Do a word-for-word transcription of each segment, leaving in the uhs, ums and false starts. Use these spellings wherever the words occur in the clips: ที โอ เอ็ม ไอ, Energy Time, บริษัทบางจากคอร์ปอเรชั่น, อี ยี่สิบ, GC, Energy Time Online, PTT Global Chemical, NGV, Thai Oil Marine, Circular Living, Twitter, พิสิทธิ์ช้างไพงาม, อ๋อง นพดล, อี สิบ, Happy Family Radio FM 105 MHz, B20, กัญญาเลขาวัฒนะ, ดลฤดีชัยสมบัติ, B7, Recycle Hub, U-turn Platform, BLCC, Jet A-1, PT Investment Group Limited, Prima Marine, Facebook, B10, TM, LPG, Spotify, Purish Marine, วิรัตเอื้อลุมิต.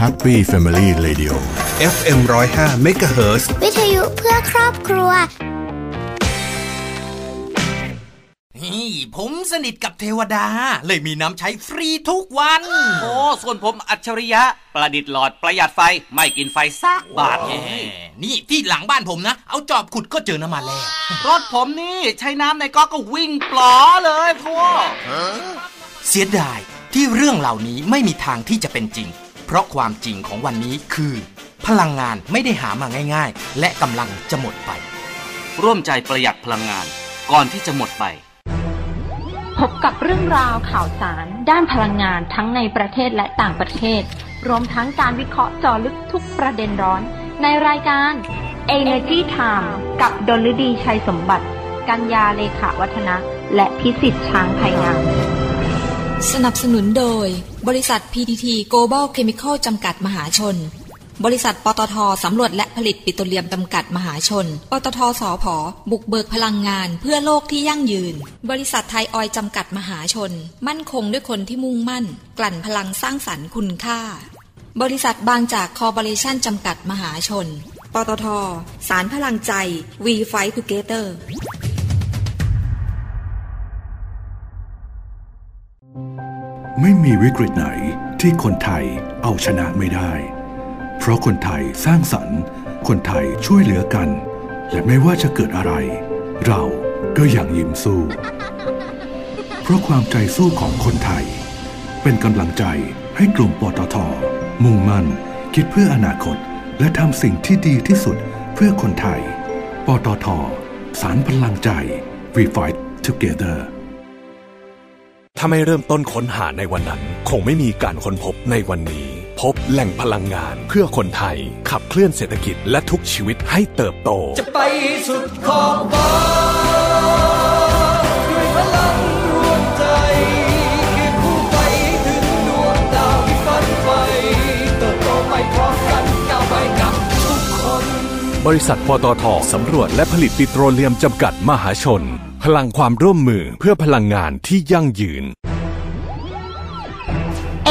Happy Family Radio เอฟ เอ็ม หนึ่งศูนย์ห้า เมกะเฮิรตซ์ วิทยุเพื่อครอบครัวนี่ผมสนิทกับเทวดาเลยมีน้ำใช้ฟรีทุกวันโอ้ส่วนผมอัจฉริยะประดิษฐ์หลอดประหยัดไฟไม่กินไฟซากบาทแหมนี่ที่หลังบ้านผมนะเอาจอบขุดก็เจอน้ำมันแล้วรถผมนี่ใช้น้ำในก๊อกก็วิ่งปลอเลยพ่อเสียดายที่เรื่องเหล่านี้ไม่มีทางที่จะเป็นจริงเพราะความจริงของวันนี้คือพลังงานไม่ได้หามาง่ายๆและกำลังจะหมดไปร่วมใจประหยัดพลังงานก่อนที่จะหมดไปพบกับเรื่องราวข่าวสารด้านพลังงานทั้งในประเทศและต่างประเทศรวมทั้งการวิเคราะห์เจาะลึกทุกประเด็นร้อนในรายการ Energy Time กับดลฤดีชัยสมบัติกัญญาเลขาวัฒนะและพิสิทธิ์ช้างไพงามสนับสนุนโดยบริษัท พี ที ที Global Chemical จำกัดมหาชนบริษัทปตท.สำรวจและผลิตปิโตรเลียมจำกัดมหาชนปตท.สผ.บุกเบิกพลังงานเพื่อโลกที่ยั่งยืนบริษัทไทยออยล์จำกัดมหาชนมั่นคงด้วยคนที่มุ่งมั่นกลั่นพลังสร้างสรรค์คุณค่าบริษัทบางจากคอร์ปอเรชั่นจำกัดมหาชนปตท.สารพลังใจ We Fight Togetherไม่มีวิกฤตไหนที่คนไทยเอาชนะไม่ได้เพราะคนไทยสร้างสรรค์คนไทยช่วยเหลือกันและไม่ว่าจะเกิดอะไรเราก็ยังยิ้มสู้เพราะความใจสู้ของคนไทยเป็นกำลังใจให้กลุ่มปตท.มุ่งมั่นคิดเพื่ออนาคตและทำสิ่งที่ดีที่สุดเพื่อคนไทยปตท.สานพลังใจ We Fight Togetherถ้าไม่เริ่มต้นค้นหาในวันนั้นคงไม่มีการค้นพบในวันนี้พบแหล่งพลังงานเพื่อคนไทยขับเคลื่อนเศรษฐกิจและทุกชีวิตให้เติบโตจะไปสุดขอบฟ้าด้วยพลังรวมใจคือผู้ไปถึงดวงดาวที่ฝันไฟเติบโตไปพร้อมกันก้าวไปกับทุกคนบริษัทปตท.สำรวจและผลิตปิโตรเลียมจำกัดมหาชนพลังความร่วมมือเพื่อพลังงานที่ยั่งยืน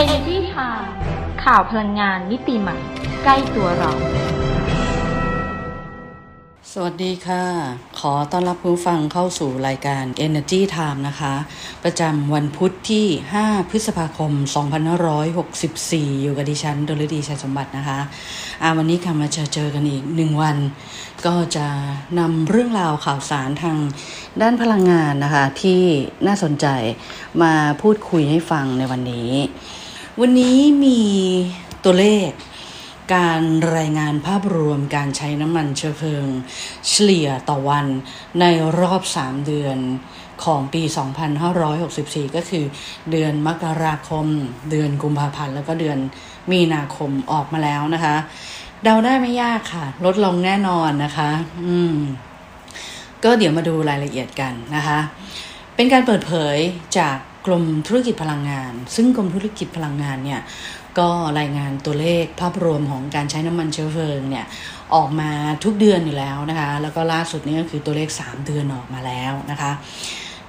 Energy Time ข่าวพลังงานมิติใหม่ใกล้ตัวเราสวัสดีค่ะขอต้อนรับผู้ฟังเข้าสู่รายการ Energy Time นะคะประจำวันพุธที่ห้าพฤษภาคมสองพันห้าร้อยหกสิบสี่อยู่กับดิฉันดลฤดีชัยสมบัตินะคะอ่าวันนี้ค่ะมาเจอเจอกันอีกหนึ่งวันก็จะนำเรื่องราวข่าวสารทางด้านพลังงานนะคะที่น่าสนใจมาพูดคุยให้ฟังในวันนี้วันนี้มีตัวเลขการรายงานภาพรวมการใช้น้ำมันเชื้อเพลิงเฉลี่ยต่อวันในรอบสามเดือนของปีสองพันห้าร้อยหกสิบสี่ก็คือเดือนมกราคมเดือนกุมภาพันธ์แล้วก็เดือนมีนาคมออกมาแล้วนะคะเดาได้ไม่ยากค่ะลดลงแน่นอนนะคะอืมก็เดี๋ยวมาดูรายละเอียดกันนะคะเป็นการเปิดเผยจากกรมธุรกิจพลังงานซึ่งกรมธุรกิจพลังงานเนี่ยก็รายงานตัวเลขภาพรวมของการใช้น้ำมันเชื้อเพลิงเนี่ยออกมาทุกเดือนอยู่แล้วนะคะแล้วก็ล่าสุดนี้ก็คือตัวเลขสามเดือนออกมาแล้วนะคะ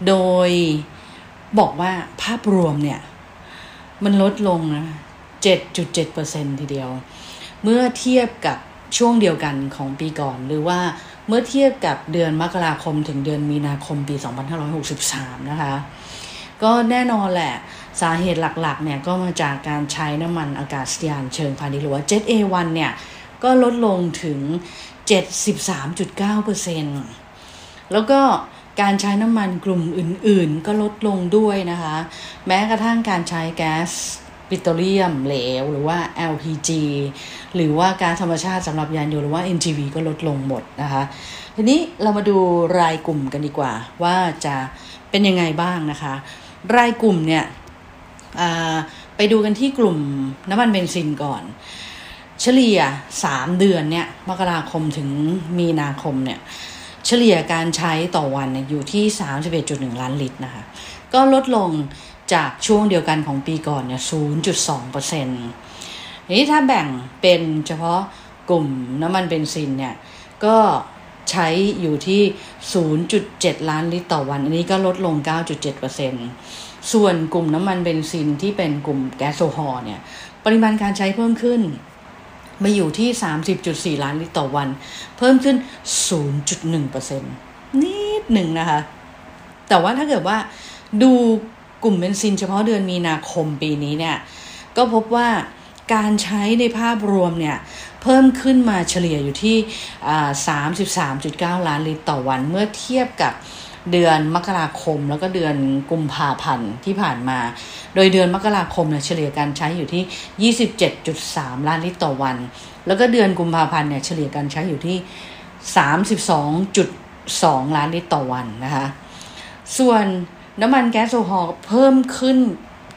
โดยบอกว่าภาพรวมเนี่ยมันลดลงนะ เจ็ดจุดเจ็ดเปอร์เซ็นต์ ทีเดียวเมื่อเทียบกับช่วงเดียวกันของปีก่อนหรือว่าเมื่อเทียบกับเดือนมกราคมถึงเดือนมีนาคมปีสองพันห้าร้อยหกสิบสามนะคะก็แน่นอนแหละสาเหตุหลักๆเนี่ยก็มาจากการใช้น้ำมันอากาศยานเชิงพาณิชย์หรือว่า Jet เจท เอ วัน เนี่ยก็ลดลงถึง เจ็ดสิบสามจุดเก้าเปอร์เซ็นต์ แล้วก็การใช้น้ำมันกลุ่มอื่นๆก็ลดลงด้วยนะคะแม้กระทั่งการใช้แก๊สปิโตรเลียมเหลวหรือว่า แอล พี จี หรือว่าก๊าซธรรมชาติสำหรับยานยนต์หรือว่า เอ็น จี วี ก็ลดลงหมดนะคะทีนี้เรามาดูรายกลุ่มกันดีกว่าว่าจะเป็นยังไงบ้างนะคะรายกลุ่มเนี่ยไปดูกันที่กลุ่มน้ำมันเบนซินก่อนเฉลี่ยสามเดือนเนี่ยมกราคมถึงมีนาคมเนี่ยเฉลี่ยการใช้ต่อวันเนี่ยอยู่ที่ สามสิบเอ็ดจุดหนึ่งล้านลิตรนะคะก็ลดลงจากช่วงเดียวกันของปีก่อนเนี่ย ศูนย์จุดสองเปอร์เซ็นต์ นี้ถ้าแบ่งเป็นเฉพาะกลุ่มน้ำมันเบนซินเนี่ยก็ใช้อยู่ที่ ศูนย์จุดเจ็ดล้านลิตรต่อวันอันนี้ก็ลดลง เก้าจุดเจ็ดเปอร์เซ็นต์ ส่วนกลุ่มน้ำมันเบนซินที่เป็นกลุ่มแก๊สโซฮอล์เนี่ย ปริมาณการใช้เพิ่มขึ้นมาอยู่ที่ สามสิบจุดสี่ ล้านลิตรต่อวันเพิ่มขึ้น ศูนย์จุดหนึ่งเปอร์เซ็นต์ นิดหนึ่งนะคะแต่ว่าถ้าเกิดว่าดูกลุ่มเบนซินเฉพาะเดือนมีนาคมปีนี้เนี่ยก็พบว่าการใช้ในภาพรวมเนี่ยเพิ่มขึ้นมาเฉลี่ยอยู่ที่ สามสิบสามจุดเก้า ล้านลิตรต่อวันเมื่อเทียบกับเดือนมกราคมแล้วก็เดือนกุมภาพันธ์ที่ผ่านมาโดยเดือนมกราคมเนี่ยเฉลี่ยการใช้อยู่ที่ ยี่สิบเจ็ดจุดสาม ล้านลิตรต่อวันแล้วก็เดือนกุมภาพันธ์เนี่ยเฉลี่ยการใช้อยู่ที่ สามสิบสองจุดสอง ล้านลิตรต่อวันนะคะส่วนน้ำมันแก๊สโซฮอล์เพิ่มขึ้น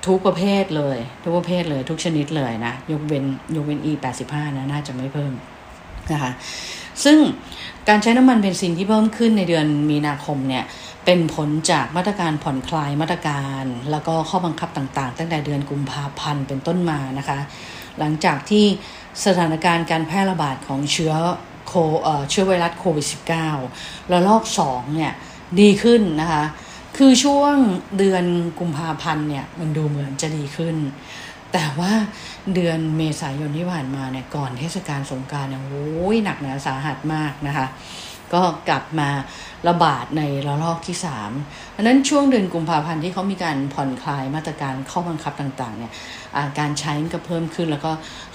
ทุกประเภทเลยทุกประเภทเลยทุกชนิดเลยนะยกเว้นยกเว้น อี แปดสิบห้า นะน่าจะไม่เพิ่มนะคะซึ่งการใช้น้ำมันเบนซินที่เพิ่มขึ้นในเดือนมีนาคมเนี่ยเป็นผลจากมาตรการผ่อนคลายมาตรการแล้วก็ข้อบังคับต่างๆตั้งแต่เดือนกุมภาพันธ์เป็นต้นมานะคะหลังจากที่สถานการณ์การแพร่ระบาดของเชื้อโคเอ่อเชื้อไวรัสโควิด สิบเก้า ระลอกสองเนี่ยดีขึ้นนะคะคือช่วงเดือนกุมภาพันธ์เนี่ยมันดูเหมือนจะดีขึ้นแต่ว่าเดือนเมษายนที่ผ่านมาเนี่ยก่อนเทศกาลสงกรานต์เนี่ยโอ้ยหนักหนาสาหัสมากนะคะก็กลับมาระบาดในระลอกที่สามดังนั้นช่วงเดือนกุมภาพันธ์ที่เขามีการผ่อนคลายมาตรการข้อบังคับต่างๆเนี่ยการใช้ก็เพิ่มขึ้นแล้วก็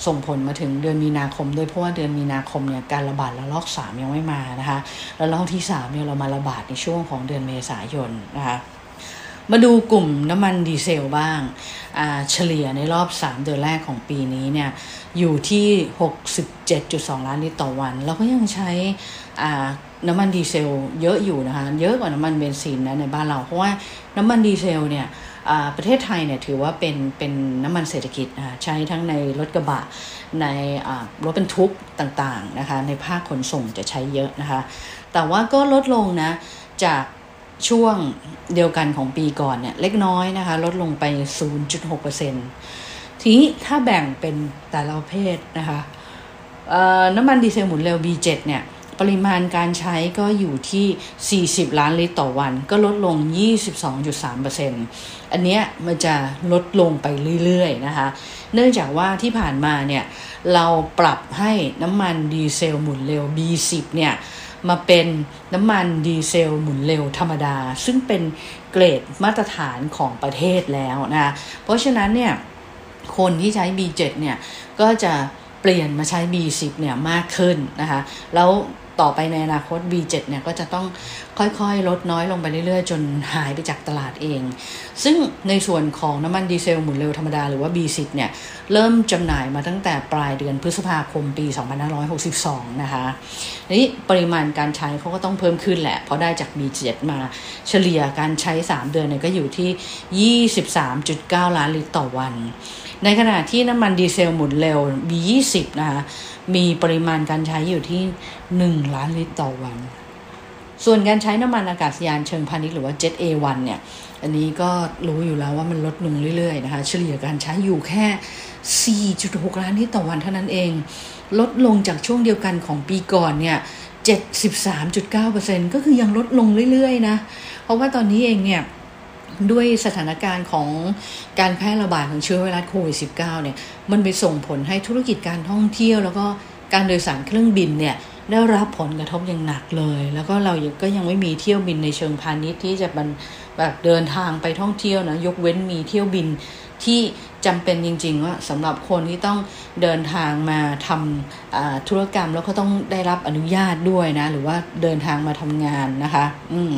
ส่งผลมาถึงเดือนมีนาคมด้วยเพราะว่าเดือนมีนาคมเนี่ยการระบาดระลอกสามยังไม่มานะคะระลอกที่สามเนี่ยเรามาระบาดในช่วงของเดือนเมษายนนะคะมาดูกลุ่มน้ำมันดีเซลบ้างเฉลี่ยในรอบสามเดือนแรกของปีนี้เนี่ยอยู่ที่ หกสิบเจ็ดจุดสอง ล้านลิตรต่อวันเราก็ยังใช้น้ำมันดีเซลเยอะอยู่นะคะเยอะกว่าน้ำมันเบนซินนะในบ้านเราเพราะว่าน้ำมันดีเซลเนี่ยประเทศไทยเนี่ยถือว่าเป็นเป็นน้ำมันเศรษฐกิจนะคะใช้ทั้งในรถกระบะในรถบรรทุกต่างๆนะคะในภาคขนส่งจะใช้เยอะนะคะแต่ว่าก็ลดลงนะจากช่วงเดียวกันของปีก่อนเนี่ยเล็กน้อยนะคะลดลงไป ศูนย์จุดหกเปอร์เซ็นต์ ทีนี้ถ้าแบ่งเป็นแต่ละประเภทนะคะน้ำมันดีเซลหมุนเร็ว บี เจ็ด เนี่ยปริมาณการใช้ก็อยู่ที่ สี่สิบ ล้านลิตรต่อวันก็ลดลง ยี่สิบสองจุดสามเปอร์เซ็นต์ อันเนี้ยมันจะลดลงไปเรื่อยๆนะคะเนื่องจากว่าที่ผ่านมาเนี่ยเราปรับให้น้ำมันดีเซลหมุนเร็ว บี สิบ เนี่ยมาเป็นน้ำมันดีเซลหมุนเร็วธรรมดาซึ่งเป็นเกรดมาตรฐานของประเทศแล้วนะเพราะฉะนั้นเนี่ยคนที่ใช้ บี เจ็ด เนี่ยก็จะเปลี่ยนมาใช้ บี สิบ เนี่ยมากขึ้นนะคะแล้วต่อไปในอนาคต บี เจ็ด เนี่ยก็จะต้องค่อยๆลดน้อยลงไปเรื่อยๆจนหายไปจากตลาดเองซึ่งในส่วนของน้ำมันดีเซลหมุนเร็วธรรมดาหรือว่า บี สิบ เนี่ยเริ่มจำหน่ายมาตั้งแต่ปลายเดือนพฤษภาคมปีสองพันห้าร้อยหกสิบสองนะคะนี้ปริมาณการใช้เขาก็ต้องเพิ่มขึ้นแหละเพราะได้จาก บี เจ็ด มาเฉลี่ยการใช้สามเดือนเนี่ยก็อยู่ที่ ยี่สิบสามจุดเก้า ล้านลิตรต่อวันในขณะที่น้ำมันดีเซลหมุนเร็ว บี ยี่สิบ นะคะมีปริมาณการใช้อยู่ที่หนึ่งล้านลิตรต่อวันส่วนการใช้น้ำมันอากาศยานเชิงพาณิชย์หรือว่า Jet เอ วัน เนี่ยอันนี้ก็รู้อยู่แล้วว่ามันลดลงเรื่อยๆนะคะเฉลี่ยการใช้อยู่แค่ สี่จุดหก ล้านลิตรต่อวันเท่านั้นเองลดลงจากช่วงเดียวกันของปีก่อนเนี่ย เจ็ดสิบสามจุดเก้าเปอร์เซ็นต์ ก็คือยังลดลงเรื่อยๆนะเพราะว่าตอนนี้เองเนี่ยด้วยสถานการณ์ของการแพร่ระบาดของเชื้อไวรัสโควิด สิบเก้า เนี่ยมันไปส่งผลให้ธุรกิจการท่องเที่ยวแล้วก็การโดยสารเครื่องบินเนี่ยได้รับผลกระทบอย่างหนักเลยแล้วก็เราก็ยังไม่มีเที่ยวบินในเชิงพาณิชย์ที่จะแบบเดินทางไปท่องเที่ยวนะยกเว้นมีเที่ยวบินที่จำเป็นจริงๆว่าสำหรับคนที่ต้องเดินทางมาทำธุรกรรมแล้วก็ต้องได้รับอนุญาตด้วยนะหรือว่าเดินทางมาทำงานนะคะอืม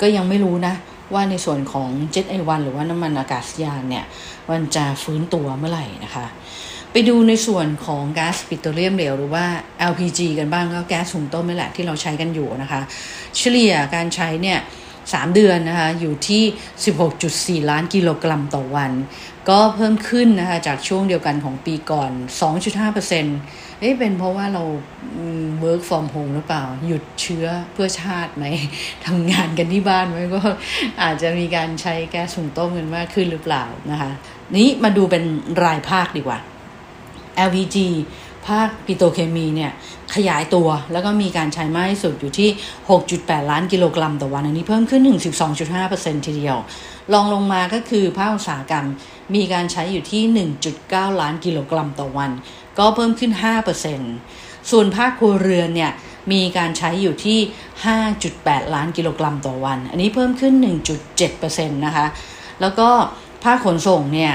ก็ยังไม่รู้นะว่าในส่วนของ Jet เอ วัน หรือว่าน้ำมันอากาศยานเนี่ยมันจะฟื้นตัวเมื่อไหร่นะคะไปดูในส่วนของก๊าซปิโตรเลียมเหลวหรือว่า แอล พี จี กันบ้างก็แก๊สหุงต้มนี่แหละที่เราใช้กันอยู่นะคะเฉลี่ยการใช้เนี่ยสามเดือนนะคะอยู่ที่ สิบหกจุดสี่ ล้านกิโลกรัมต่อวันก็เพิ่มขึ้นนะคะจากช่วงเดียวกันของปีก่อน สองจุดห้าเปอร์เซ็นต์ เอ๊ะเป็นเพราะว่าเรา work from home หรือเปล่าหยุดเชื้อเพื่อชาติไหมทำงานกันที่บ้านไหมก็อาจจะมีการใช้แก๊สหุงต้มกันมากขึ้นหรือเปล่านะคะนี้มาดูเป็นรายภาคดีกว่า แอล พี จี ภาคปิโตรเคมีเนี่ยขยายตัวแล้วก็มีการใช้มากที่สุดอยู่ที่ หกจุดแปด ล้านกิโลกรัมต่อวันอันนี้เพิ่มขึ้น สิบสองจุดห้าเปอร์เซ็นต์ ทีเดียวรองลงมาก็คือภาคอุตสาหกรรมมีการใช้อยู่ที่ หนึ่งจุดเก้า ล้านกิโลกรัมต่อวันก็เพิ่มขึ้น ห้าเปอร์เซ็นต์ ส่วนภาคครัวเรือนเนี่ยมีการใช้อยู่ที่ ห้าจุดแปด ล้านกิโลกรัมต่อวันอันนี้เพิ่มขึ้น หนึ่งจุดเจ็ดเปอร์เซ็นต์ นะคะแล้วก็ภาคขนส่งเนี่ย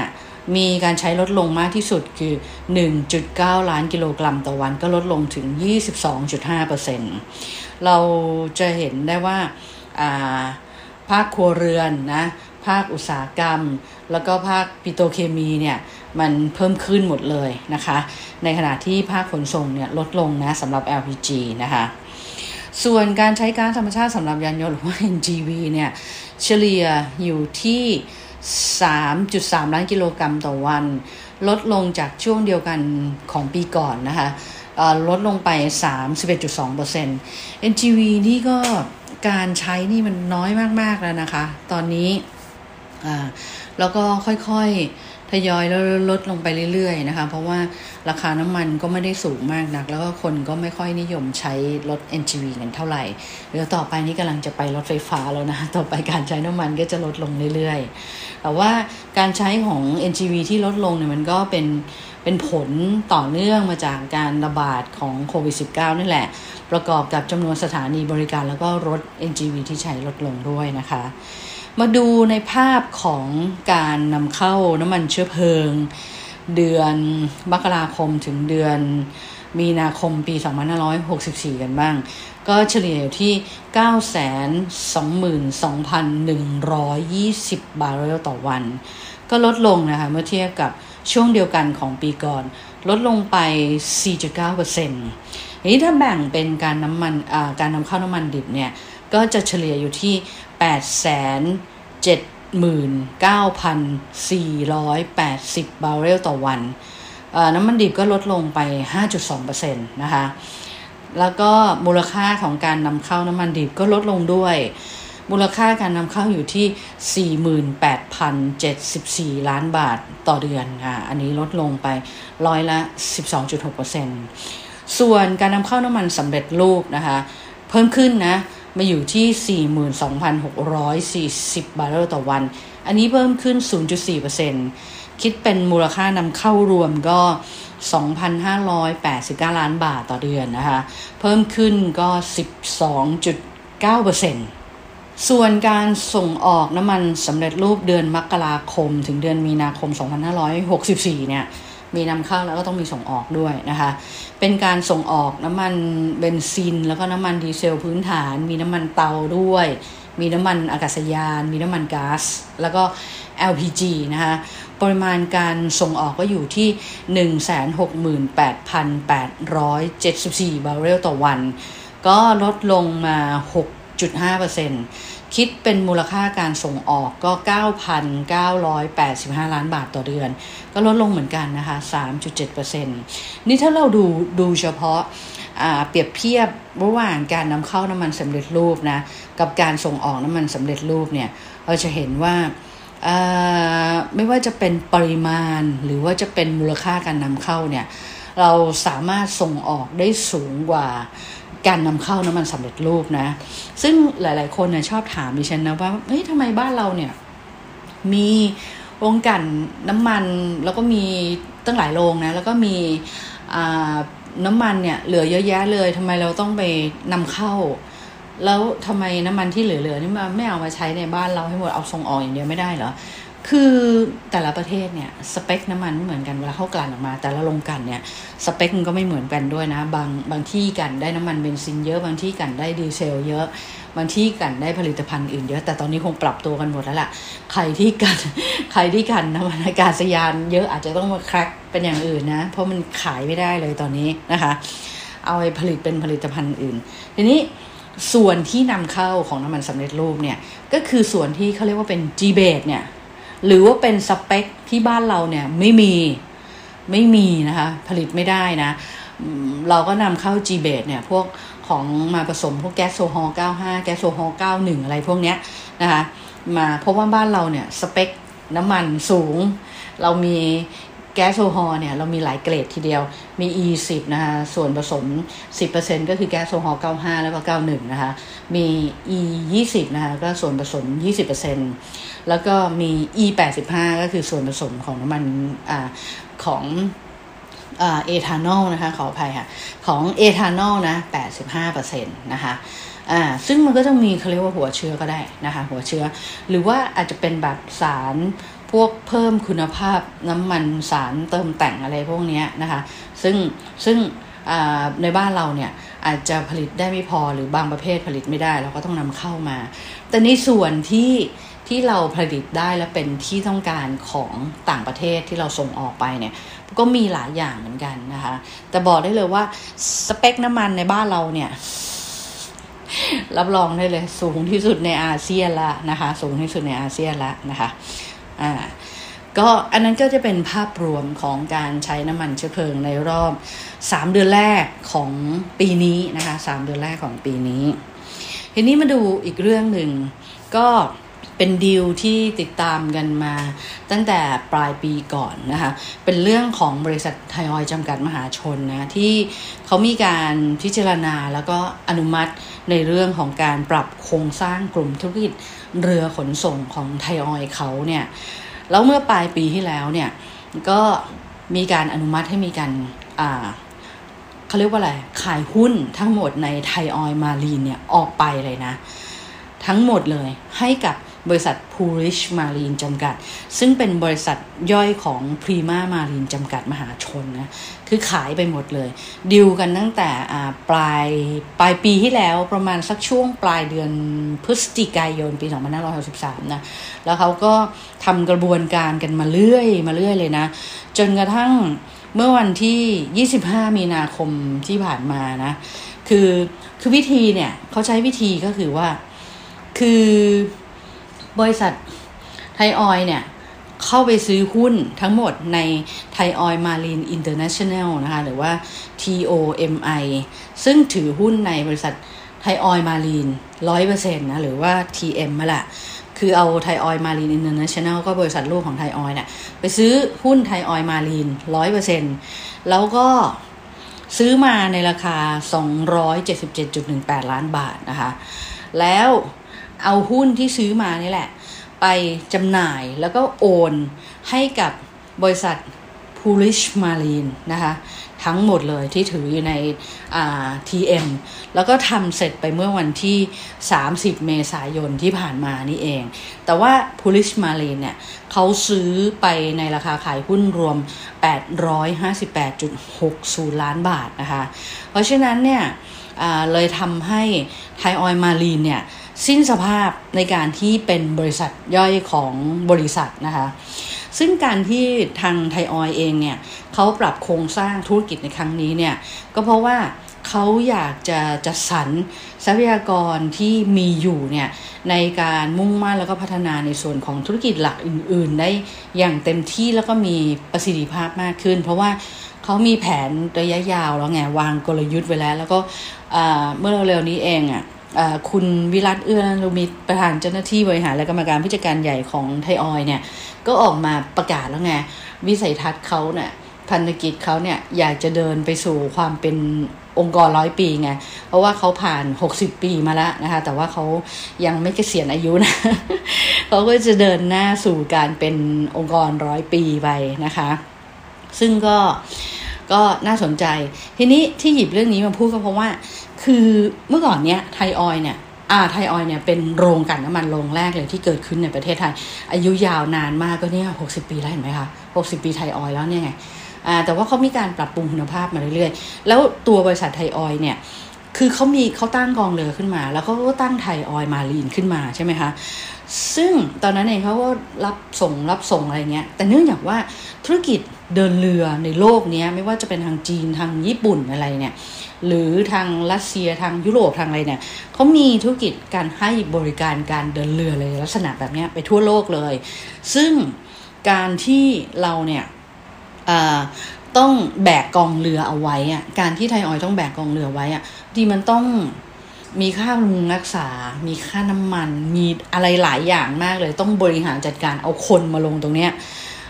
มีการใช้ลดลงมากที่สุดคือ หนึ่งจุดเก้า ล้านกิโลกรัมต่อวันก็ลดลงถึง ยี่สิบสองจุดห้าเปอร์เซ็นต์ เราจะเห็นได้ว่าภาคครัวเรือนนะภาคอุตสาหกรรมแล้วก็ภาคปิโตรเคมีเนี่ยมันเพิ่มขึ้นหมดเลยนะคะในขณะที่ภาคขนส่งเนี่ยลดลงนะสำหรับ แอล พี จี นะคะส่วนการใช้ก๊าซธรรมชาติสำหรับยานยนต์หรือว่า เอ็น จี วี เนี่ยเฉลี่ยอยู่ที่ สามจุดสาม ล้านกิโลกรัมต่อวันลดลงจากช่วงเดียวกันของปีก่อนนะคะลดลงไป สามสิบเอ็ดจุดสองเปอร์เซ็นต์ เอ็น จี วี นี่ก็การใช้นี่มันน้อยมากๆแล้วนะคะตอนนี้แล้วก็ค่อยๆทยอยลดลงไปเรื่อยๆนะคะเพราะว่าราคาน้ำมันก็ไม่ได้สูงมากนักแล้วก็คนก็ไม่ค่อยนิยมใช้รถ เอ็น จี วี กันเท่าไหร่เดี๋ยวต่อไปนี้กำลังจะไปรถไฟฟ้าแล้วนะต่อไปการใช้น้ำมันก็จะลดลงเรื่อยๆแต่ว่าการใช้ของ เอ็น จี วี ที่ลดลงเนี่ยมันก็เป็นเป็นผลต่อเนื่องมาจากการระบาดของโควิด สิบเก้า นี่แหละประกอบกับจำนวนสถานีบริการแล้วก็รถ เอ็น จี วี ที่ใช้ลดลงด้วยนะคะมาดูในภาพของการนำเข้าน้ำมันเชื้อเพลิงเดือนมกราคมถึงเดือนมีนาคมปีสองพันห้าร้อยหกสิบสี่กันบ้างก็เฉลี่ยอยู่ที่ เก้าแสนสองหมื่นสองพันหนึ่งร้อยยี่สิบ บาร์เรลต่อวันก็ลดลงนะคะเมื่อเทียบกับช่วงเดียวกันของปีก่อนลดลงไป สี่จุดเก้าเปอร์เซ็นต์ นี้ถ้าแบ่งเป็นการน้ำมันการนำเข้าน้ำมันดิบเนี่ยก็จะเฉลี่ยอยู่ที่ แปดแสนเจ็ดหมื่นเก้าพันสี่ร้อยแปดสิบ บาร์เรลต่อวันน้ำมันดิบก็ลดลงไป ห้าจุดสองเปอร์เซ็นต์ นะคะแล้วก็มูลค่าของการนำเข้าน้ำมันดิบก็ลดลงด้วยมูลค่าการนำเข้าอยู่ที่ สี่หมื่นแปดพันเจ็ดสิบสี่ ล้านบาทต่อเดือนค่ะอันนี้ลดลงไปร้อยละ สิบสองจุดหกเปอร์เซ็นต์ ส่วนการนำเข้าน้ำมันสำเร็จรูปนะคะเพิ่มขึ้นนะมาอยู่ที่ สี่หมื่นสองพันหกร้อยสี่สิบ บาร์เรลต่อวันอันนี้เพิ่มขึ้น ศูนย์จุดสี่เปอร์เซ็นต์ คิดเป็นมูลค่านำเข้ารวมก็ สองพันห้าร้อยแปดสิบเก้า ล้านบาทต่อเดือนนะคะเพิ่มขึ้นก็ สิบสองจุดเก้าเปอร์เซ็นต์ส่วนการส่งออกน้ำมันสำเร็จรูปเดือนมกราคมถึงเดือนมีนาคมสองพันห้าร้อยหกสิบสี่เนี่ยมีนำเข้าแล้วก็ต้องมีส่งออกด้วยนะคะเป็นการส่งออกน้ำมันเบนซินแล้วก็น้ำมันดีเซลพื้นฐานมีน้ำมันเตาด้วยมีน้ำมันอากาศยานมีน้ำมันก๊าซแล้วก็ แอล พี จี นะคะปริมาณการส่งออกก็อยู่ที่ หนึ่งแสนหกหมื่นแปดพันแปดร้อยเจ็ดสิบสี่ บาร์เรลต่อวันก็ลดลงมาหกจุดห้าเปอร์เซ็นต์ คิดเป็นมูลค่าการส่งออกก็ เก้าพันเก้าร้อยแปดสิบห้า ล้านบาทต่อเดือนก็ลดลงเหมือนกันนะคะ สามจุดเจ็ดเปอร์เซ็นต์ นี่ถ้าเราดูดูเฉพาะอ่าเปรียบเทียบระหว่างการนำเข้าน้ำมันสำเร็จรูปนะกับการส่งออกน้ำมันสำเร็จรูปเนี่ยเราจะเห็นว่าอ่าไม่ว่าจะเป็นปริมาณหรือว่าจะเป็นมูลค่าการนำเข้าเนี่ยเราสามารถส่งออกได้สูงกว่าการนำเข้าน้ำมันสำเร็จรูปนะซึ่งหลายๆคนนะชอบถามดิฉันนะว่าเฮ้ยทำไมบ้านเราเนี่ยมีโรงกลั่นน้ำมันแล้วก็มีตั้งหลายโรงนะแล้วก็มีน้ำมันเนี่ยเหลือเยอะแยะเลยทำไมเราต้องไปนำเข้าแล้วทำไมน้ำมันที่เหลือๆนี่มาไม่เอามาใช้ในบ้านเราให้หมดเอาส่งออกอย่างเดียวไม่ได้เหรอคือแต่ละประเทศเนี่ยสเปคน้ำมันไม่เหมือนกันเวลาเข้ากลั่นออกมาแต่ละโรงกลั่นเนี่ยสเปคมันก็ไม่เหมือนกันด้วยนะบางบางที่กลั่นได้น้ำมันเบนซินเยอะบางที่กลั่นได้ดีเซลเยอะบางที่กลั่นได้ผลิตภัณฑ์อื่นเยอะแต่ตอนนี้คงปรับตัวกันหมดแล้วล่ะใครที่กลั่นใครที่กลั่นน้ำมันอากาศยานเยอะอาจจะต้องมาแคร็กเป็นอย่างอื่นนะเพราะมันขายไม่ได้เลยตอนนี้นะคะเอาไปผลิตเป็นผลิตภัณฑ์อื่นทีนี้ส่วนที่นำเข้าของน้ำมันสำเร็จรูปเนี่ยก็คือส่วนที่เขาเรียกว่าเป็น จี เบท เนี่ยหรือว่าเป็นสเปคที่บ้านเราเนี่ยไม่มีไม่มีนะคะผลิตไม่ได้นะเราก็นำเข้า จี เบท เนี่ยพวกของมาผสมพวกแก๊สโซฮอล์เก้าสิบห้าแก๊สโซฮอล์เก้าสิบเอ็ดอะไรพวกเนี้ยนะคะมาเพราะว่าบ้านเราเนี่ยสเปคน้ำมันสูงเรามี แก๊สโซฮอล์เนี่ยเรามีหลายเกรดทีเดียวมี อี สิบ นะคะส่วนผสม สิบเปอร์เซ็นต์ ก็คือแก๊สโซฮอล์เก้าสิบห้าแล้วก็เก้าสิบเอ็ดนะคะมี อี ยี่สิบ นะคะก็ส่วนผสม ยี่สิบเปอร์เซ็นต์ แล้วก็มี อี แปดสิบห้า ก็คือส่วนผสมของน้ำมันอ่าของเอ่อเอทานอลนะคะขออภัยค่ะของเอทานอลนะ แปดสิบห้าเปอร์เซ็นต์ นะคะอ่าซึ่งมันก็จะมีเขาเรียกว่าหัวเชื้อก็ได้นะคะหัวเชื้อหรือว่าอาจจะเป็นแบบสารพวกเพิ่มคุณภาพน้ำมันสารเติมแต่งอะไรพวกนี้นะคะซึ่งซึ่งในบ้านเราเนี่ยอาจจะผลิตได้ไม่พอหรือบางประเภทผลิตไม่ได้เราก็ต้องนำเข้ามาแต่ในส่วนที่ที่เราผลิตได้และเป็นที่ต้องการของต่างประเทศที่เราส่งออกไปเนี่ยก็มีหลายอย่างเหมือนกันนะคะแต่บอกได้เลยว่าสเปคน้ำมันในบ้านเราเนี่ยรับรองได้เลยสูงที่สุดในอาเซียนละนะคะสูงที่สุดในอาเซียนละนะคะอ่าก็อันนั้นก็จะเป็นภาพรวมของการใช้น้ำมันเชื้อเพลิงในรอบสามเดือนแรกของปีนี้นะคะสามเดือนแรกของปีนี้ทีนี้มาดูอีกเรื่องหนึ่งก็เป็นดีลที่ติดตามกันมาตั้งแต่ปลายปีก่อนนะคะเป็นเรื่องของบริษัทไทยออยล์จำกัดมหาชนนะที่เขามีการพิจารณาแล้วก็อนุมัติในเรื่องของการปรับโครงสร้างกลุ่มธุรกิจเรือขนส่งของไทยออยล์เขาเนี่ยแล้วเมื่อปลายปีที่แล้วเนี่ยก็มีการอนุมัติให้มีการอ่าเขาเรียกว่าอะไรขายหุ้นทั้งหมดในไทยออยล์มารีนเนี่ยออกไปเลยนะทั้งหมดเลยให้กับบริษัท Purish Marine จำกัดซึ่งเป็นบริษัทย่อยของ Prima Marine จำกัดมหาชนนะคือขายไปหมดเลยดิวกันตั้งแต่ปลายปลายปีที่แล้วประมาณสักช่วงปลายเดือนพฤศจิกายนปีสองพันห้าร้อยหกสิบสามนะแล้วเขาก็ทำกระบวนการกันมาเรื่อยมาเรื่อยเลยนะจนกระทั่งเมื่อวันที่ยี่สิบห้ามีนาคมที่ผ่านมานะคือคือวิธีเนี่ยเขาใช้วิธีก็คือว่าคือบริษัทไทยออยล์เนี่ยเข้าไปซื้อหุ้นทั้งหมดในไทยออยล์มารีนอินเตอร์เนชั่นแนลนะคะหรือว่า ที โอ เอ็ม ไอ ซึ่งถือหุ้นในบริษัทไทยออยล์มารีน หนึ่งร้อยเปอร์เซ็นต์ นะหรือว่า ที เอ็ม มาละคือเอาไทยออยล์มารีนอินเตอร์เนชั่นแนลก็บริษัทลูกของไทยออยล์เนี่ยไปซื้อหุ้นไทยออยล์มารีน หนึ่งร้อยเปอร์เซ็นต์ แล้วก็ซื้อมาในราคา สองร้อยเจ็ดสิบเจ็ดจุดหนึ่งแปด ล้านบาทนะคะแล้วเอาหุ้นที่ซื้อมานี่แหละไปจำหน่ายแล้วก็โอนให้กับบริษัท Purish Marine นะคะทั้งหมดเลยที่ถืออยู่ในอ่า ที เอ็ม แล้วก็ทำเสร็จไปเมื่อวันที่สามสิบเมษายนที่ผ่านมานี่เองแต่ว่า Purish Marine เนี่ยเขาซื้อไปในราคาขายหุ้นรวม แปดร้อยห้าสิบแปดจุดหกศูนย์ ล้านบาทนะคะเพราะฉะนั้นเนี่ยเลยทำให้ Thai Oil Marine เนี่ยสิ้นสภาพในการที่เป็นบริษัทย่อยของบริษัทนะคะซึ่งการที่ทางไทยออยล์เองเนี่ยเขาปรับโครงสร้างธุรกิจในครั้งนี้เนี่ยก็เพราะว่าเขาอยากจะจัดสรรทรัพยากรที่มีอยู่เนี่ยในการมุ่งมั่นแล้วก็พัฒนาในส่วนของธุรกิจหลักอื่นๆได้อย่างเต็มที่แล้วก็มีประสิทธิภาพมากขึ้นเพราะว่าเขามีแผนระยะยาวแล้วไงวางกลยุทธ์ไว้แล้วแล้วก็เมื่อเร็วๆนี้เองอ่ะคุณวิรัตเอื้อลุมิตประธานเจ้าหน้าที่บริหารและกรรมการผู้จัดการใหญ่ของไทยออยล์เนี่ยก็ออกมาประกาศแล้วไงวิสัยทัศน์เขาเนี่ยพันธกิจเขาเนี่ยอยากจะเดินไปสู่ความเป็นองค์กรร้อยปีไงเพราะว่าเขาผ่านหกสิบปีมาแล้วนะคะแต่ว่าเขายังไม่เกษียณอายุนะ เขาก็จะเดินหน้าสู่การเป็นองค์กรร้อยปีไปนะคะซึ่งก็ก็น่าสนใจทีนี้ที่หยิบเรื่องนี้มาพูดก็เพราะว่าคือเมื่อก่อนเนี้ยไทยออยล์เนี่ยอ่าไทยออยล์เนี่ยเป็นโรงกลั่นน้ำมันโรงแรกเลยที่เกิดขึ้นในประเทศไทยอายุยาวนานมากก็เนี่ยหกสิบปีแล้วเห็นไหมคะหกสิบปีไทยออยล์แล้วเนี่ยไงอ่าแต่ว่าเขามีการปรับปรุงคุณภาพมาเรื่อยๆแล้วตัวบริษัทไทยออยล์เนี่ยคือเขามีเขาตั้งกองเรือขึ้นมาแล้วเขาก็ตั้งไทยออยล์มารีนขึ้นมาใช่ไหมคะซึ่งตอนนั้นเองเขาก็รับส่งรับส่งอะไรเงี้ยแต่เนื่องจากว่าธุรกิจเดินเรือในโลกนี้ไม่ว่าจะเป็นทางจีนทางญี่ปุ่นอะไรเนี่ยหรือทางรัสเซียทางยุโรปทางอะไรเนี่ยเขามีธุรกิจการให้บริการการเดินเรือเลยลักษณะแบบนี้ไปทั่วโลกเลยซึ่งการที่เราเนี่ยต้องแบกกองเรือเอาไว้อ่ะการที่ไทยออยล์ต้องแบกกองเรือไว้อ่ะที่มันต้องมีค่าบำรุงรักษามีค่าน้ำมันมีอะไรหลายอย่างมากเลยต้องบริหารจัดการเอาคนมาลงตรงเนี้ย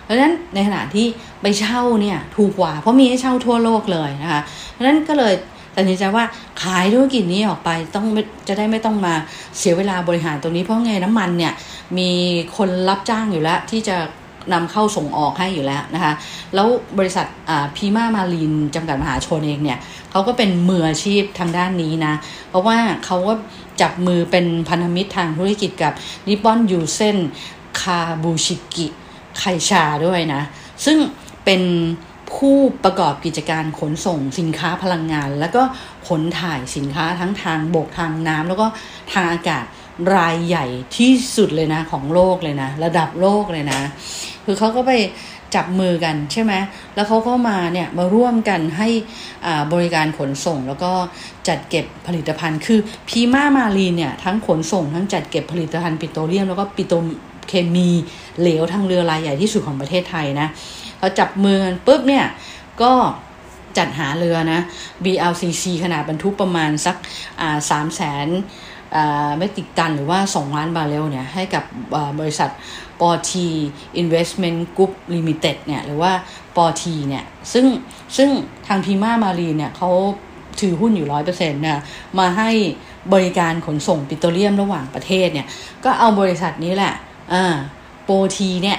เพราะฉะนั้นในขณะที่ไปเช่าเนี่ยถูกกว่าเพราะมีให้เช่าทั่วโลกเลยนะคะเพราะฉะนั้นก็เลยแต่ในใจว่าขายธุรกิจนี้ออกไปต้องจะได้ไม่ต้องมาเสียเวลาบริหารตรงนี้เพราะไงน้ำมันเนี่ยมีคนรับจ้างอยู่แล้วที่จะนำเข้าส่งออกให้อยู่แล้วนะคะแล้วบริษัท Prima Marine จำกัดมหาชนเองเนี่ยเขาก็เป็นมืออาชีพทางด้านนี้นะเพราะว่าเขาก็จับมือเป็นพันธมิตรทางธุรกิจกับนิปปอนยูเซ็นคาบูชิกิไคชาด้วยนะซึ่งเป็นผู้ประกอบกิจการขนส่งสินค้าพลังงานแล้วก็ขนถ่ายสินค้าทั้งทางบกทางน้ำแล้วก็ทางอากาศรายใหญ่ที่สุดเลยนะของโลกเลยนะระดับโลกเลยนะคือเขาก็ไปจับมือกันใช่ไหมแล้วเขาก็มาเนี่ยมาร่วมกันให้อ่าบริการขนส่งแล้วก็จัดเก็บผลิตภัณฑ์คือPrima Marineเนี่ยทั้งขนส่งทั้งจัดเก็บผลิตภัณฑ์ปิโตรเลียมแล้วก็ปิโตรเคมีเหลวทางเรือรายใหญ่ที่สุดของประเทศไทยนะพอจับมือกันปุ๊บเนี่ยก็จัดหาเรือนะ บี แอล ซี ซี ขนาดบรรทุกประมาณสักอ่า สามแสน อ่าเมตริกตันหรือว่าสองล้านบาร์เรลเนี่ยให้กับบริษัท พี ที Investment Group Limited เนี่ยหรือว่า พี ที เนี่ยซึ่งซึ่งทาง Prima Marine เนี่ยเขาถือหุ้นอยู่ ร้อยเปอร์เซ็นต์ นะมาให้บริการขนส่งปิโตรเลียมระหว่างประเทศเนี่ยก็เอาบริษัทนี้แหละอ่า พี ที เนี่ย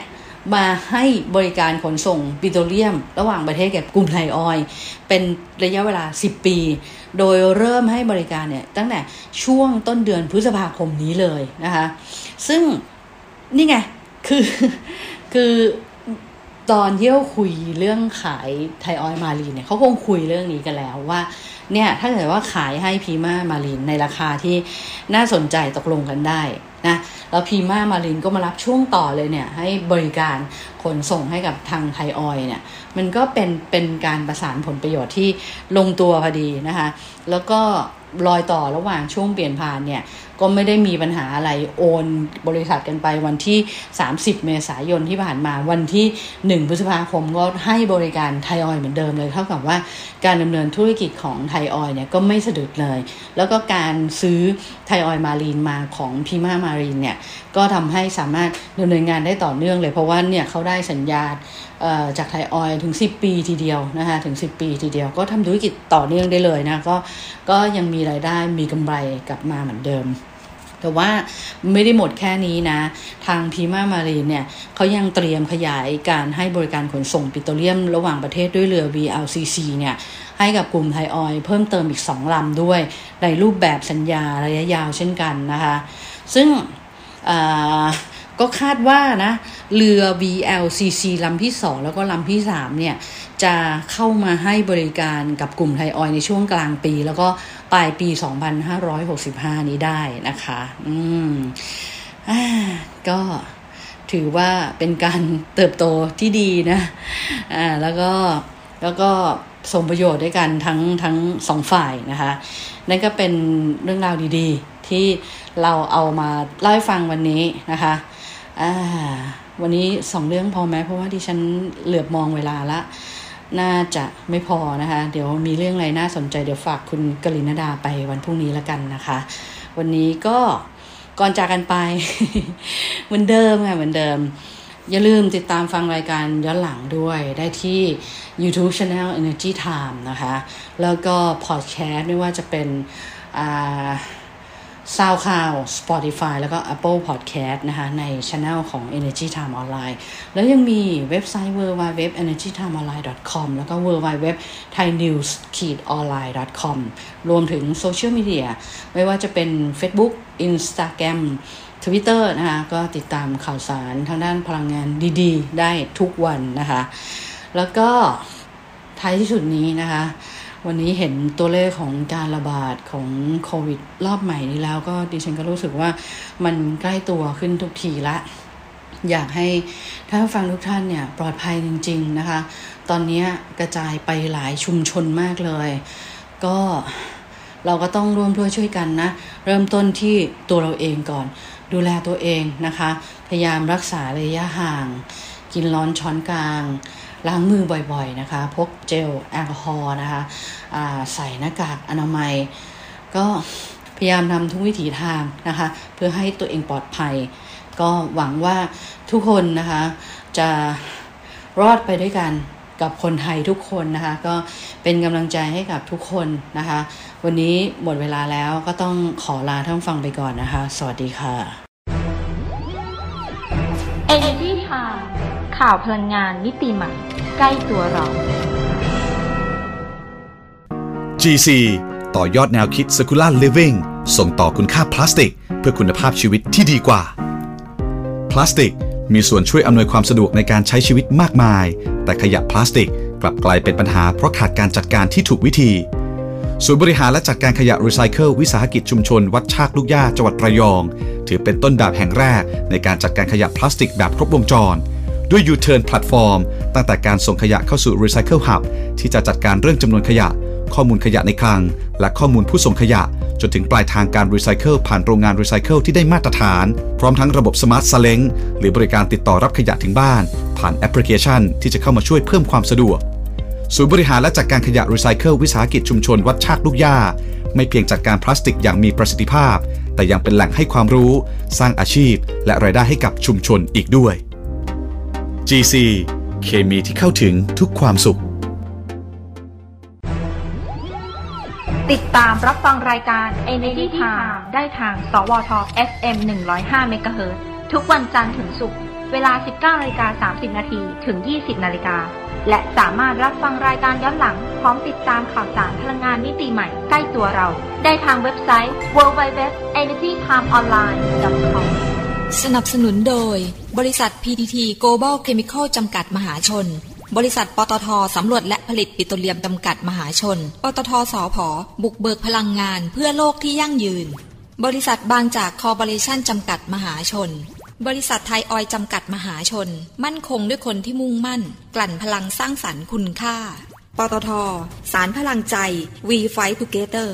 มาให้บริการขนส่งปิโตรเลียมระหว่างประเทศกับกลุ่มไทยออยล์เป็นระยะเวลาสิบปีโดยเริ่มให้บริการเนี่ยตั้งแต่ช่วงต้นเดือนพฤษภาคมนี้เลยนะคะซึ่งนี่ไงคือคือตอนที่เขาคุยเรื่องขายไทยออยล์มารีนเนี่ยเขาคงคุยเรื่องนี้กันแล้วว่าเนี่ยถ้าเกิดว่าขายให้Prima Marineในราคาที่น่าสนใจตกลงกันได้นะแล้วPrima Marineก็มารับช่วงต่อเลยเนี่ยให้บริการขนส่งให้กับทางไทยออยล์เนี่ยมันก็เป็นเป็นการประสานผลประโยชน์ที่ลงตัวพอดีนะคะแล้วก็รอยต่อระหว่างช่วงเปลี่ยนผ่านเนี่ยก็ไม่ได้มีปัญหาอะไรโอนบริษัทกันไปวันที่สามสิบเมษายนที่ผ่านมาวันที่หนึ่งพฤษภาคมก็ให้บริการไทยออยล์เหมือนเดิมเลยเท่ากับว่าการดำเนินธุรกิจของไทยออยล์เนี่ยก็ไม่สะดุดเลยแล้วก็การซื้อไทยออยล์มารีนมาของPrima Marineเนี่ยก็ทำให้สามารถดำเนินงานได้ต่อเนื่องเลยเพราะว่าเนี่ยเขาได้สัญญาจากไทยออยล์ถึงสิบปีทีเดียวนะคะถึงสิบปีทีเดียวก็ทำธุรกิจต่อเนื่องได้เลยนะก็ก็ยังมีรายได้มีกำไรกลับมาเหมือนเดิมแต่ว่าไม่ได้หมดแค่นี้นะทางPrima Marineเนี่ยเขายังเตรียมขยายการให้บริการขนส่งปิโตรเลียมระหว่างประเทศด้วยเรือ บี แอล ซี ซี เนี่ยให้กับกลุ่มไทยออยล์เพิ่มเติมอีกสองลำด้วยในรูปแบบสัญญาระยะยาวเช่นกันนะคะซึ่งก็คาดว่านะเรือ บี แอล ซี ซี ลำที่สองแล้วก็ลำที่สามเนี่ยจะเข้ามาให้บริการกับกลุ่มไทยออยล์ในช่วงกลางปีแล้วก็ปลายปีสองพันห้าร้อยหกสิบห้านี้ได้นะคะอืมอ่าก็ถือว่าเป็นการเติบโตที่ดีนะอ่าแล้วก็แล้วก็สมประโยชน์ด้วยกันทั้งทั้งสองฝ่ายนะคะนั่นก็เป็นเรื่องราวดีๆที่เราเอามาเล่าให้ฟังวันนี้นะคะอ่าวันนี้สองเรื่องพอไหมเพราะว่าดิฉันเหลือบมองเวลาละน่าจะไม่พอนะคะเดี๋ยวมีเรื่องอะไรน่าสนใจเดี๋ยวฝากคุณกลินดาไปวันพรุ่งนี้ละกันนะคะวันนี้ก็ก่อนจากกันไป เหมือนเดิมค่ะเหมือนเดิมอย่าลืมติดตามฟังรายการย้อนหลังด้วยได้ที่ YouTube Channel Energy Time นะคะแล้วก็ Podcast ไม่ว่าจะเป็นอ่าSoundCloud Spotify แล้วก็ Apple Podcast นะคะใน Channel ของ Energy Time Online แล้วยังมีเว็บไซต์ ดับเบิลยู ดับเบิลยู ดับเบิลยู ดอท เอเนจีไทม์ออนไลน์ ดอท คอม แล้วก็ ดับเบิลยู ดับเบิลยู ดับเบิลยู ดอท ไทยนิวส์ ออนไลน์ ดอท คอม รวมถึงโซเชียลมีเดียไม่ว่าจะเป็น Facebook Instagram Twitter นะคะก็ติดตามข่าวสารทางด้านพลังงานดีๆได้ทุกวันนะคะแล้วก็ท้ายที่สุดนี้นะคะวันนี้เห็นตัวเลขของการระบาดของโควิดรอบใหม่นี้แล้วก็ดิฉันก็รู้สึกว่ามันใกล้ตัวขึ้นทุกทีละอยากให้ท่านผู้ฟังทุกท่านเนี่ยปลอดภัยจริงๆนะคะตอนนี้กระจายไปหลายชุมชนมากเลยก็เราก็ต้องร่วมด้วยช่วยกันนะเริ่มต้นที่ตัวเราเองก่อนดูแลตัวเองนะคะพยายามรักษาระยะห่างกินร้อนช้อนกลางล้างมือบ่อยๆนะคะพกเจลแอลกอฮอล์นะคะใส่หน้ากากอนามัยก็พยายามทำทุกวิถีทางนะคะเพื่อให้ตัวเองปลอดภัยก็หวังว่าทุกคนนะคะจะ รอดไปด้วยกันกับคนไทยทุกคนนะคะก็เป็นกำลังใจให้กับทุกคนนะคะวันนี้หมดเวลาแล้วก็ต้องขอลาท่านฟังไปก่อนนะคะสวัสดีค่ะ Energy Time ข่าวพลังงานมิติใหม่ใกล้ตัวเรา จี ซี ต่อยอดแนวคิด Circular Living ส่งต่อคุณค่าพลาสติกเพื่อคุณภาพชีวิตที่ดีกว่าพลาสติกมีส่วนช่วยอำนวยความสะดวกในการใช้ชีวิตมากมายแต่ขยะพลาสติกกลับกลายเป็นปัญหาเพราะขาดการจัดการที่ถูกวิธีศูนย์บริหารและจัดการขยะรีไซเคิลวิสาหกิจชุมชนวัดชากลูกย่าจังหวัดระยองถือเป็นต้นแบบแห่งแรกในการจัดการขยะพลาสติกแบบครบวงจรด้วย U-turn Platform ตั้งแต่การส่งขยะเข้าสู่ Recycle Hub ที่จะจัดการเรื่องจำนวนขยะข้อมูลขยะในคลังและข้อมูลผู้ส่งขยะจนถึงปลายทางการรีไซเคิลผ่านโรงงานรีไซเคิลที่ได้มาตรฐานพร้อมทั้งระบบสมาร์ทซาเล้งหรือบริการติดต่อรับขยะถึงบ้านผ่านแอปพลิเคชันที่จะเข้ามาช่วยเพิ่มความสะดวกศูนย์บริหารและจัดการขยะรีไซเคิลวิสาหกิจชุมชนวัดชากลูกย่าไม่เพียงจัดการพลาสติกอย่างมีประสิทธิภาพแต่ยังเป็นแหล่งให้ความรู้สร้างอาชีพและรายได้ให้กับชุมชนอีกด้วย จี ซี เคมีที่เข้าถึงทุกความสุขติดตามรับฟังรายการ Energy Time ได้ทางสวท. เอฟ เอ็ม หนึ่งร้อยห้า เมกะเฮิรตซ์ ทุกวันจันทร์ถึงศุกร์เวลา สิบเก้านาฬิกาสามสิบนาที ถึง ยี่สิบนาฬิกาและสามารถรับฟังรายการย้อนหลังพร้อมติดตามข่าวสารพลังงานมิติใหม่ใกล้ตัวเราได้ทางเว็บไซต์ ดับเบิลยู ดับเบิลยู ดับเบิลยู ดอท เอเนอร์จีไทม์ออนไลน์ ดอท คอม สนับสนุนโดยบริษัท พี ที ที Global Chemical จำกัดมหาชนบริษัทปตท.สำรวจและผลิตปิโตรเลียมจำกัดมหาชนปตท.สผ.บุกเบิกพลังงานเพื่อโลกที่ยั่งยืนบริษัทบางจากคอร์ปอเรชั่นจำกัดมหาชนบริษัทไทยออยล์จำกัดมหาชนมั่นคงด้วยคนที่มุ่งมั่นกลั่นพลังสร้างสรรค์คุณค่าปตท.สารพลังใจ We Fight Together